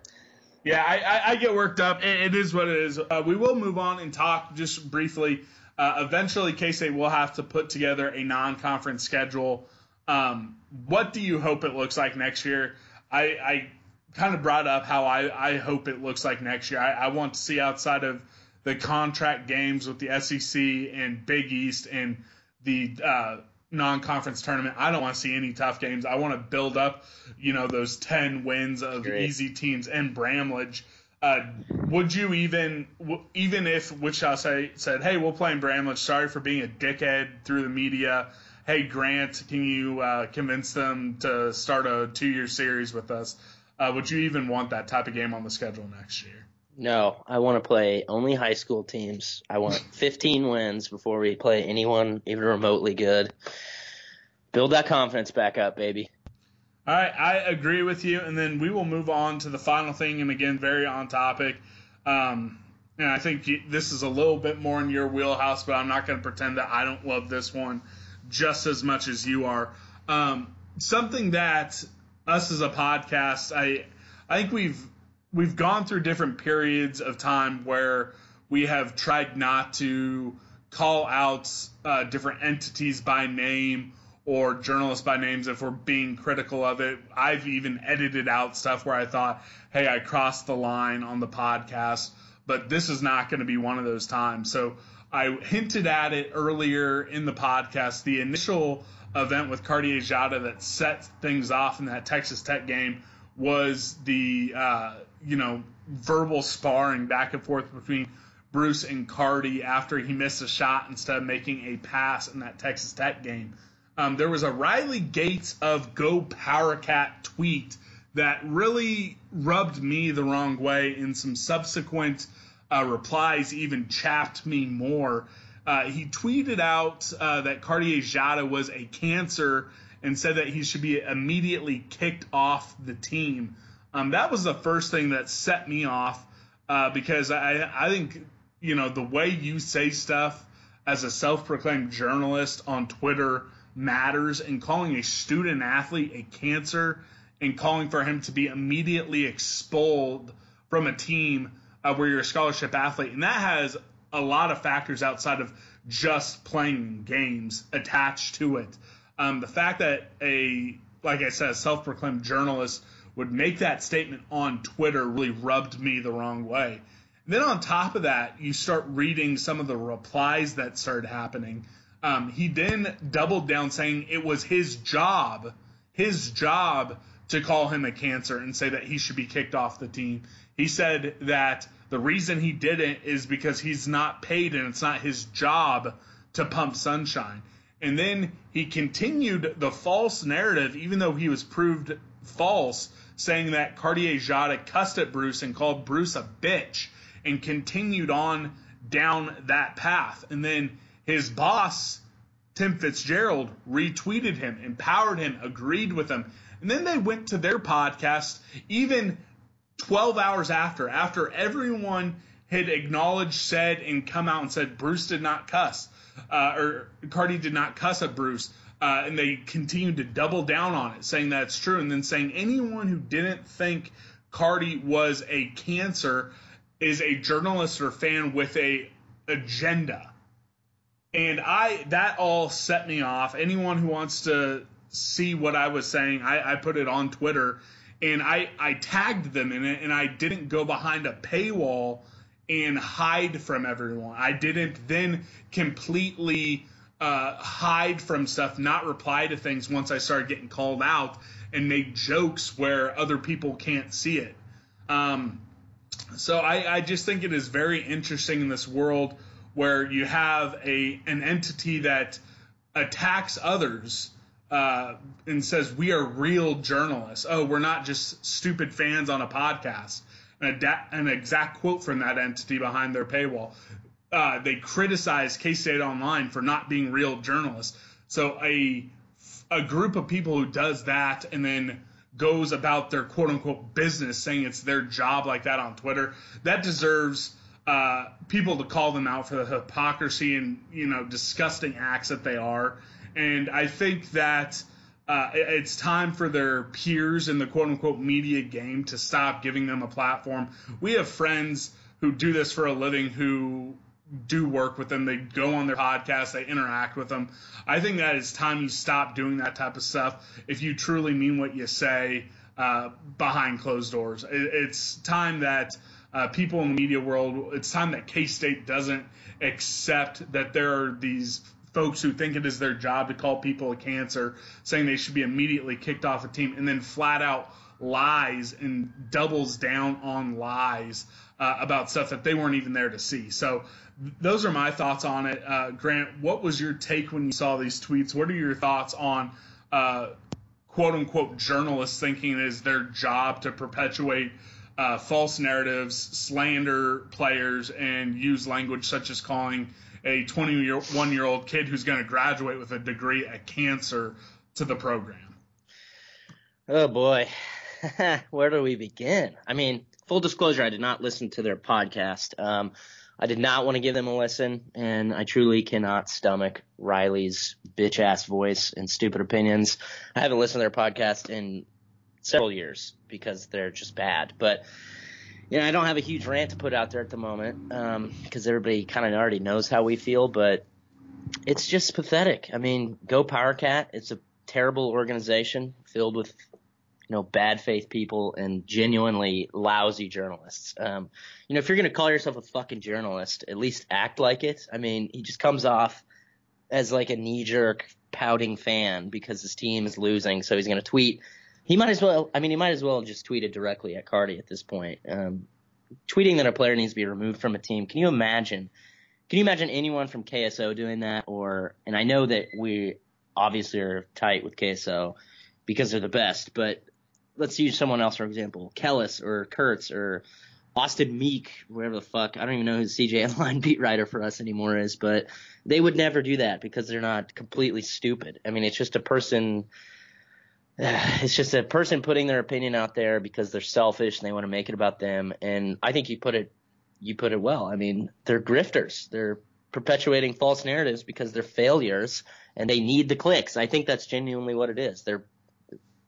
yeah I, I get worked up. It, it is what it is. Uh, we will move on and talk just briefly. Uh, eventually, K-State will have to put together a non-conference schedule. Um, what do you hope it looks like next year? I, I kind of brought up how I, I hope it looks like next year. I, I want to see outside of the contract games with the S E C and Big East and the uh, non-conference tournament. I don't want to see any tough games. I want to build up, you know, those ten wins of Great. easy teams and Bramlage. Uh, would you even, w- even if Wichita State said, hey, we'll play in Bramlage, sorry for being a dickhead through the media. Hey, Grant, can you uh, convince them to start a two-year series with us? Uh, would you even want that type of game on the schedule next year? No, I want to play only high school teams. I want fifteen wins before we play anyone even remotely good. Build that confidence back up, baby. All right, I agree with you, and then we will move on to the final thing, and again, very on topic. Um, and I think you, this is a little bit more in your wheelhouse, but I'm not going to pretend that I don't love this one just as much as you are. Um, something that us as a podcast, I I think we've we've gone through different periods of time where we have tried not to call out uh, different entities by name or journalists by names if we're being critical of it. I've even edited out stuff where I thought, hey, I crossed the line on the podcast, but this is not going to be one of those times. So I hinted at it earlier in the podcast, the initial event with Cartier Jada that set things off in that Texas Tech game was the, uh, you know, verbal sparring back and forth between Bruce and Cardi after he missed a shot instead of making a pass in that Texas Tech game. Um, there was a Riley Gates of Go Powercat tweet that really rubbed me the wrong way, and some subsequent uh, replies even chapped me more. Uh, he tweeted out uh, that Cartier Jada was a cancer and said that he should be immediately kicked off the team. Um, that was the first thing that set me off uh, because I, I think, you know, the way you say stuff as a self-proclaimed journalist on Twitter matters, and calling a student athlete a cancer and calling for him to be immediately expelled from a team uh, where you're a scholarship athlete. And that has a lot of factors outside of just playing games attached to it. Um, the fact that a, like I said, a self-proclaimed journalist would make that statement on Twitter really rubbed me the wrong way. And then on top of that, you start reading some of the replies that started happening. Um, he then doubled down saying it was his job, his job to call him a cancer and say that he should be kicked off the team. He said that the reason he didn't is because he's not paid and it's not his job to pump sunshine. And then he continued the false narrative, even though he was proved false, saying that Cartier Jada cussed at Bruce and called Bruce a bitch and continued on down that path. And then his boss, Tim Fitzgerald, retweeted him, empowered him, agreed with him. And then they went to their podcast even twelve hours after, after everyone had acknowledged, said, and come out and said Bruce did not cuss, uh, or Cardi did not cuss at Bruce. Uh, and they continued to double down on it, saying that's true, and then saying anyone who didn't think Cardi was a cancer is a journalist or fan with a agenda. And I that all set me off. Anyone who wants to see what I was saying, I, I put it on Twitter, and I, I tagged them in it, and I didn't go behind a paywall and hide from everyone. I didn't then completely uh, hide from stuff, not reply to things once I started getting called out and make jokes where other people can't see it. Um, so I, I just think it is very interesting in this world where you have a an entity that attacks others uh, and says, we are real journalists. Oh, we're not just stupid fans on a podcast. An, ad- an exact quote from that entity behind their paywall. Uh, they criticized K-State Online for not being real journalists. So a a group of people who does that and then goes about their quote-unquote business saying it's their job like that on Twitter, that deserves uh, people to call them out for the hypocrisy and, you know, disgusting acts that they are. And I think that uh, it's time for their peers in the quote-unquote media game to stop giving them a platform. We have friends who do this for a living who do work with them. They go on their podcasts. They interact with them. I think that it's time you stop doing that type of stuff if you truly mean what you say uh, behind closed doors. It's time that uh, people in the media world, it's time that K-State doesn't accept that there are these folks who think it is their job to call people a cancer, saying they should be immediately kicked off a team, and then flat out lies and doubles down on lies uh, about stuff that they weren't even there to see. So those are my thoughts on it. Uh, Grant, what was your take when you saw these tweets? What are your thoughts on uh, quote-unquote journalists thinking it is their job to perpetuate uh, false narratives, slander players, and use language such as calling a twenty-one-year-old kid who's going to graduate with a degree a cancer to the program? Oh, boy. Where do we begin? I mean, full disclosure, I did not listen to their podcast. Um, I did not want to give them a listen, and I truly cannot stomach Riley's bitch-ass voice and stupid opinions. I haven't listened to their podcast in several years because they're just bad. But, you know, I don't have a huge rant to put out there at the moment um, because everybody kind of already knows how we feel, but it's just pathetic. I mean, Go Powercat, it's a terrible organization filled with – you know, bad faith people and genuinely lousy journalists. Um, you know, if you're going to call yourself a fucking journalist, at least act like it. I mean, he just comes off as like a knee-jerk pouting fan because his team is losing, so he's going to tweet. He might as well – I mean, he might as well just tweet it directly at Cardi at this point. Um, tweeting that a player needs to be removed from a team. Can you imagine? Can you imagine anyone from K S O doing that? Or – and I know that we obviously are tight with K S O because they're the best, but – let's use someone else, for example, Kellis or Kurtz or Austin Meek, wherever the fuck. I don't even know who the C J Online beat writer for us anymore is, but they would never do that because they're not completely stupid. I mean, it's just a person – it's just a person putting their opinion out there because they're selfish and they want to make it about them. And I think you put it you put it well. I mean, they're grifters. They're perpetuating false narratives because they're failures and they need the clicks. I think that's genuinely what it is. They're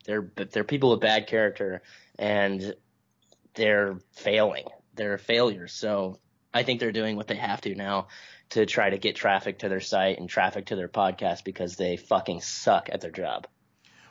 They're they're people with bad character, and they're failing. They're failures. So I think they're doing what they have to now to try to get traffic to their site and traffic to their podcast because they fucking suck at their job.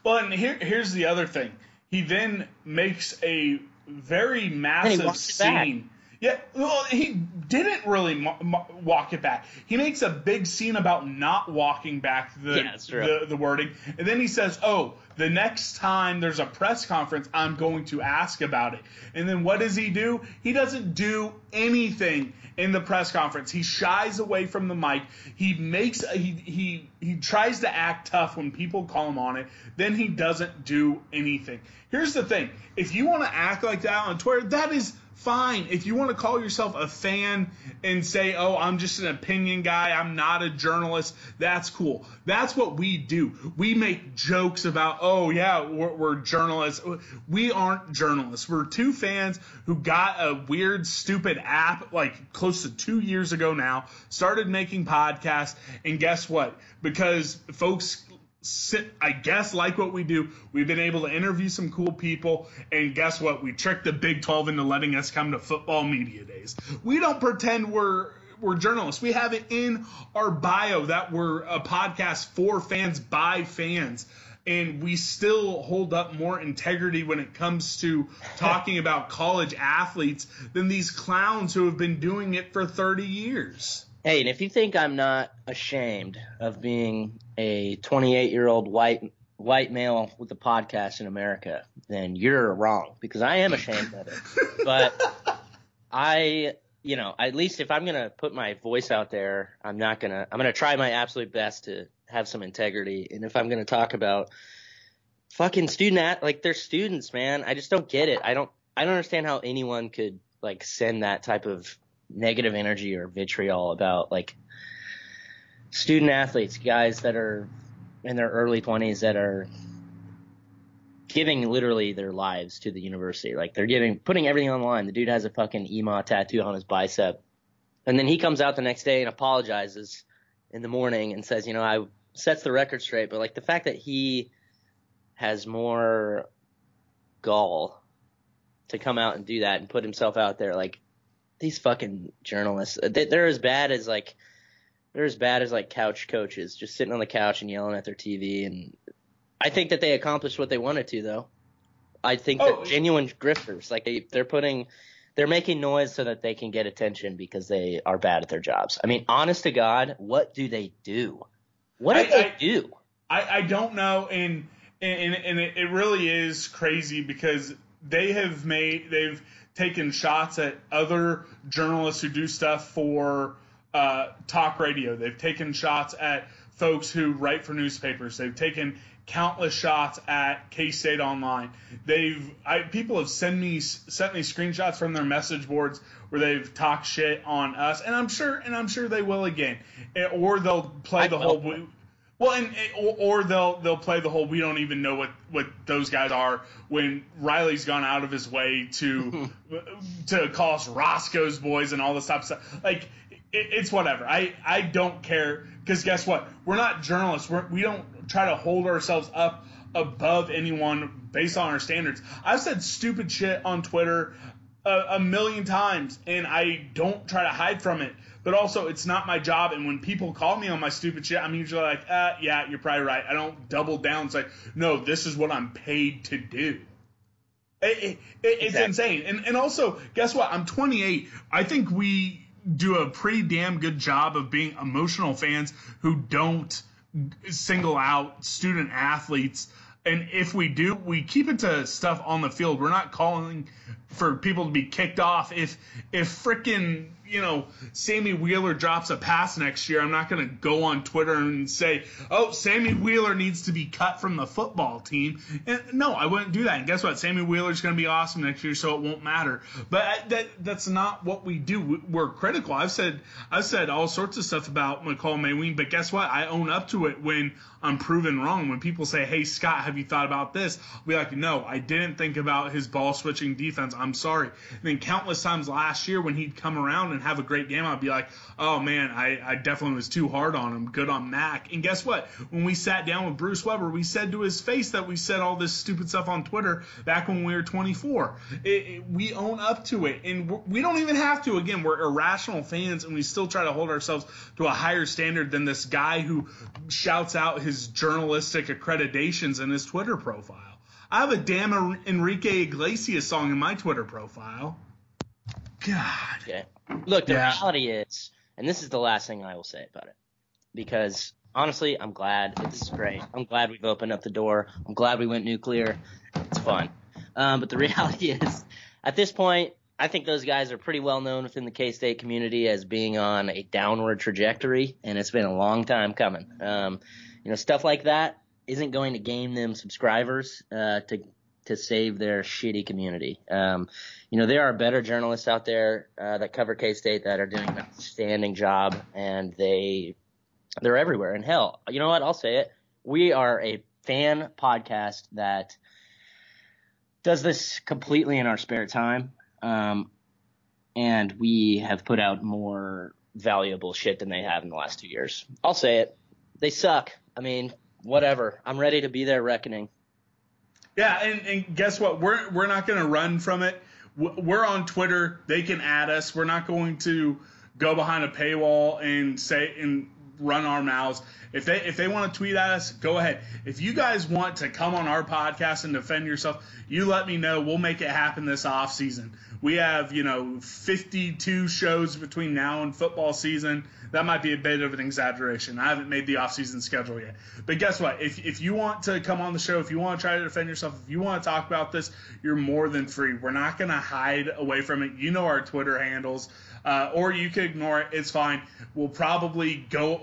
Well, and here here's the other thing. He then makes a very massive scene. Yeah, well, he didn't really mo- mo- walk it back. He makes a big scene about not walking back the, yeah, the the wording, and then he says, oh, the next time there's a press conference, I'm going to ask about it. And then what does he do? He doesn't do anything in the press conference. He shies away from the mic. He makes a, he he he tries to act tough when people call him on it. Then he doesn't do anything. Here's the thing. If you want to act like that on Twitter, that is – fine. If you want to call yourself a fan and say, oh, I'm just an opinion guy, I'm not a journalist, that's cool. That's what we do. We make jokes about, oh, yeah, we're, we're journalists. We aren't journalists. We're two fans who got a weird, stupid app like close to two years ago now, started making podcasts, and guess what? Because folks – I guess like what we do, we've been able to interview some cool people, and guess what? We tricked the Big Twelve into letting us come to football media days. We don't pretend we're we're journalists. We have it in our bio that we're a podcast for fans by fans, and we still hold up more integrity when it comes to talking about college athletes than these clowns who have been doing it for thirty years. Hey, and if you think I'm not ashamed of being a twenty-eight-year-old white white male with a podcast in America, then you're wrong because I am ashamed of it. But I, you know, at least if I'm going to put my voice out there, I'm not going to – I'm going to try my absolute best to have some integrity. And if I'm going to talk about fucking student at, like, they're students, man. I just don't get it. I don't, I don't understand how anyone could like send that type of negative energy or vitriol about like student athletes, guys that are in their early twenties that are giving literally their lives to the university. Like, they're giving, putting everything on the line. The dude has a fucking E M A tattoo on his bicep. And then he comes out the next day and apologizes in the morning and says, you know, I sets the record straight. But like, the fact that he has more gall to come out and do that and put himself out there, like, these fucking journalists, they're as bad as like, they're as bad as like couch coaches just sitting on the couch and yelling at their T V. And I think that they accomplished what they wanted to, though. I think oh. that genuine grifters, like, they, they're putting, they're making noise so that they can get attention because they are bad at their jobs. I mean, honest to God, what do they do? What do I, they I, do? I, I don't know, and and and it really is crazy because they have made, they've taken shots at other journalists who do stuff for uh, talk radio. They've taken shots at folks who write for newspapers. They've taken countless shots at K-State Online. They've I, people have sent me sent me screenshots from their message boards where they've talked shit on us, and I'm sure and I'm sure they will again, it, or they'll play I the whole we, well, and it, or, or they'll they'll play the whole we don't even know what, what those guys are when Riley's gone out of his way to to call us Roscoe's boys and all this type of stuff. Like, it, it's whatever. I I don't care because guess what? We're not journalists. We're, we don't. Try to hold ourselves up above anyone based on our standards. I've said stupid shit on Twitter a, a million times, and I don't try to hide from it. But also, it's not my job, and when people call me on my stupid shit, I'm usually like, uh, yeah, you're probably right. I don't double down. It's like, no, this is what I'm paid to do. It, it, it, exactly. It's insane. And, and also, guess what? I'm twenty-eight. I think we do a pretty damn good job of being emotional fans who don't single out student athletes, and if we do, we keep it to stuff on the field. We're not calling for people to be kicked off. If if frickin', you know, Sammy Wheeler drops a pass next year, I'm not going to go on Twitter and say, oh, Sammy Wheeler needs to be cut from the football team. And no, I wouldn't do that. And guess what? Sammy Wheeler's going to be awesome next year, so it won't matter. But that that's not what we do. We're critical. I've said I've said all sorts of stuff about McCall Mayween, but guess what? I own up to it when I'm proven wrong. When people say, hey, Scott, have you thought about this? I'll be like, no, I didn't think about his ball-switching defense. I'm sorry. And then countless times last year when he'd come around and and have a great game, I'd be like, oh man, I, I definitely was too hard on him. Good on Mac. And guess what? When we sat down with Bruce Weber, we said to his face that we said all this stupid stuff on Twitter back when we were twenty-four. It, it, we own up to it, and we don't even have to. Again, we're irrational fans, and we still try to hold ourselves to a higher standard than this guy who shouts out his journalistic accreditations in his Twitter profile. I have a damn Enrique Iglesias song in my Twitter profile. God. Okay. Look, the yeah. reality is, and this is the last thing I will say about it, because honestly, I'm glad. This is great. I'm glad we've opened up the door. I'm glad we went nuclear. It's fun. Um, but the reality is, at this point, I think those guys are pretty well known within the K-State community as being on a downward trajectory, and it's been a long time coming. Um, you know, stuff like that isn't going to gain them subscribers uh, to to save their shitty community. Um, you know, there are better journalists out there uh, that cover K-State that are doing an outstanding job, and they, they're everywhere. And hell, you know what? I'll say it. We are a fan podcast that does this completely in our spare time, um, and we have put out more valuable shit than they have in the last two years. I'll say it. They suck. I mean, whatever. I'm ready to be their reckoning. Yeah, and, and guess what? We're we're not going to run from it. We're on Twitter. They can add us. We're not going to go behind a paywall and say and run our mouths. If they if they want to tweet at us, go ahead. If you guys want to come on our podcast and defend yourself, you let me know. We'll make it happen this off season. We have, you know, fifty-two shows between now and football season. That might be a bit of an exaggeration. I haven't made the off-season schedule yet. But guess what? If if you want to come on the show, if you want to try to defend yourself, if you want to talk about this, you're more than free. We're not going to hide away from it. You know our Twitter handles, uh, or you can ignore it. It's fine. We'll probably go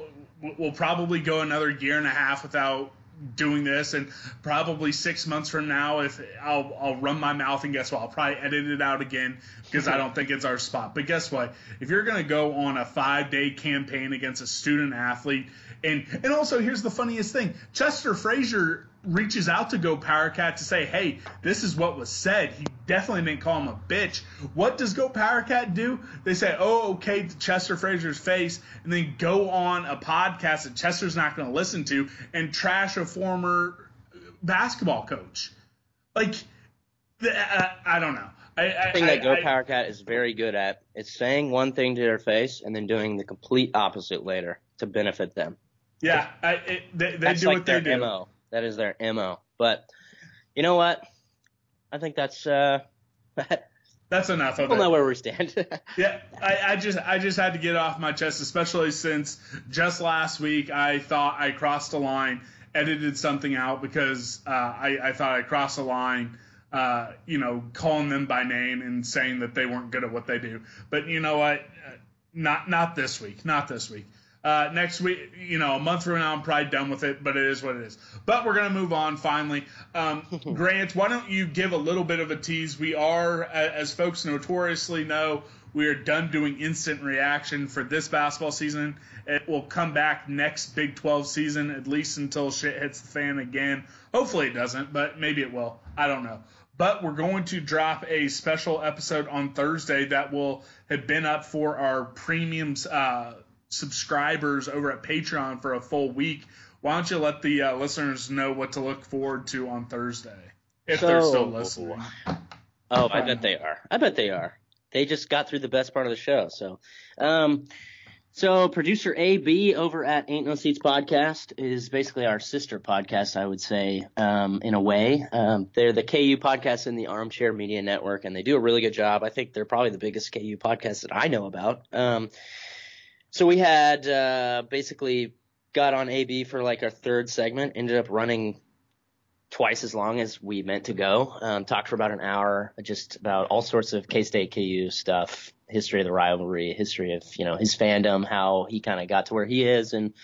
we'll probably go another year and a half without doing this, and probably six months from now, if I'll I'll run my mouth, and guess what, I'll probably edit it out again because I don't think it's our spot. But guess what, if you're going to go on a five-day campaign against a student athlete, and and also here's the funniest thing, Chester Frazier reaches out to Go Powercat to say, hey, this is what was said. He definitely didn't call him a bitch. What does Go Powercat do? They say, oh, okay, to Chester Frazier's face, and then go on a podcast that Chester's not going to listen to and trash a former basketball coach. Like, I, I don't know. I, I, the thing I, that Go I, Powercat is very good at is saying one thing to their face and then doing the complete opposite later to benefit them. Yeah, I, it, they, they do like what they do. That's like their M O. That is their M O. But you know what? I think that's uh, that's enough. We'll know where we stand. yeah, I, I just I just had to get off my chest, especially since just last week I thought I crossed a line, edited something out because uh, I, I thought I crossed a line, uh, you know, calling them by name and saying that they weren't good at what they do. But you know what? Not not this week. Not this week. Uh, next week, you know, a month from now, I'm probably done with it, but it is what it is. But we're going to move on finally. Um, Grant, why don't you give a little bit of a tease? We are, as folks notoriously know, we are done doing instant reaction for this basketball season. It will come back next Big twelve season, at least until shit hits the fan again. Hopefully it doesn't, but maybe it will. I don't know. But we're going to drop a special episode on Thursday that will have been up for our premiums uh subscribers over at Patreon for a full week. Why don't you let the uh, listeners know what to look forward to on Thursday, if so, they're still listening. Oh, I bet they are. I bet they are. They just got through the best part of the show. So, um, so producer A B over at Ain't No Seats Podcast is basically our sister podcast, I would say, um, in a way. Um, they're the K U podcast in the Armchair Media Network, and they do a really good job. I think they're probably the biggest K U podcast that I know about. Um, So we had uh, basically got on A B for like our third segment, ended up running twice as long as we meant to go, um, talked for about an hour just about all sorts of K-State K U stuff, history of the rivalry, history of, you know, his fandom, how he kind of got to where he is. And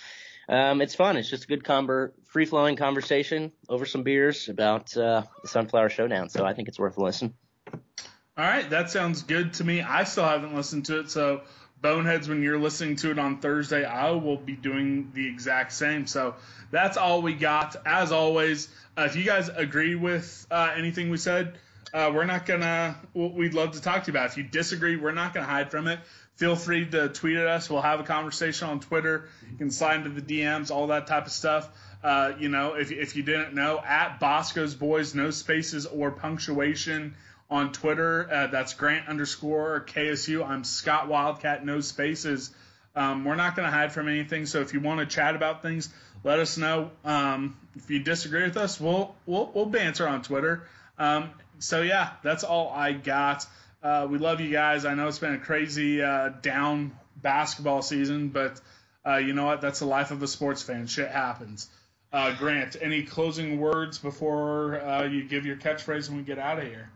um, it's fun. It's just a good conver- free-flowing conversation over some beers about uh, the Sunflower Showdown. So I think it's worth a listen. All right. That sounds good to me. I still haven't listened to it, so – Boneheads, when you're listening to it on Thursday, I will be doing the exact same. So that's all we got. As always, uh, if you guys agree with uh, anything we said, uh, we're not going to – we'd love to talk to you about it. If you disagree, we're not going to hide from it. Feel free to tweet at us. We'll have a conversation on Twitter. You can slide into the D Ms, all that type of stuff. Uh, you know, if if you didn't know, at Bosco's Boys, no spaces or punctuation on Twitter, uh, that's grant underscore K S U. I'm Scott Wildcat, no spaces. Um, we're not going to hide from anything, so if you want to chat about things, let us know. Um, if you disagree with us, we'll we'll, we'll banter on Twitter. Um, so, yeah, that's all I got. Uh, we love you guys. I know it's been a crazy uh, down basketball season, but uh, you know what? That's the life of a sports fan. Shit happens. Uh, Grant, any closing words before uh, you give your catchphrase when we get out of here?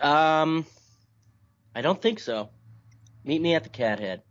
Um, I don't think so. Meet me at the Cathead.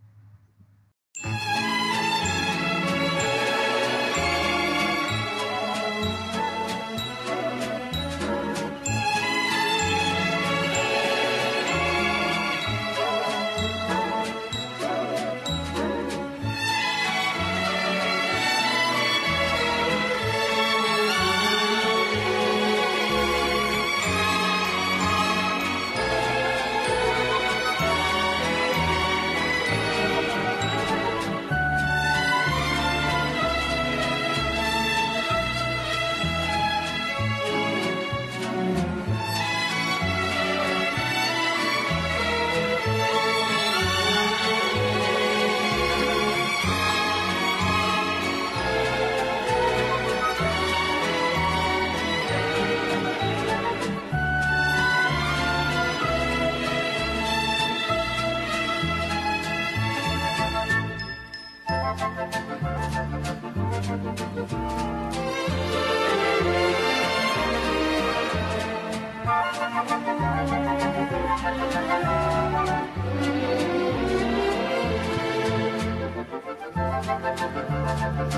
Thank you.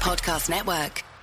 Podcast Network.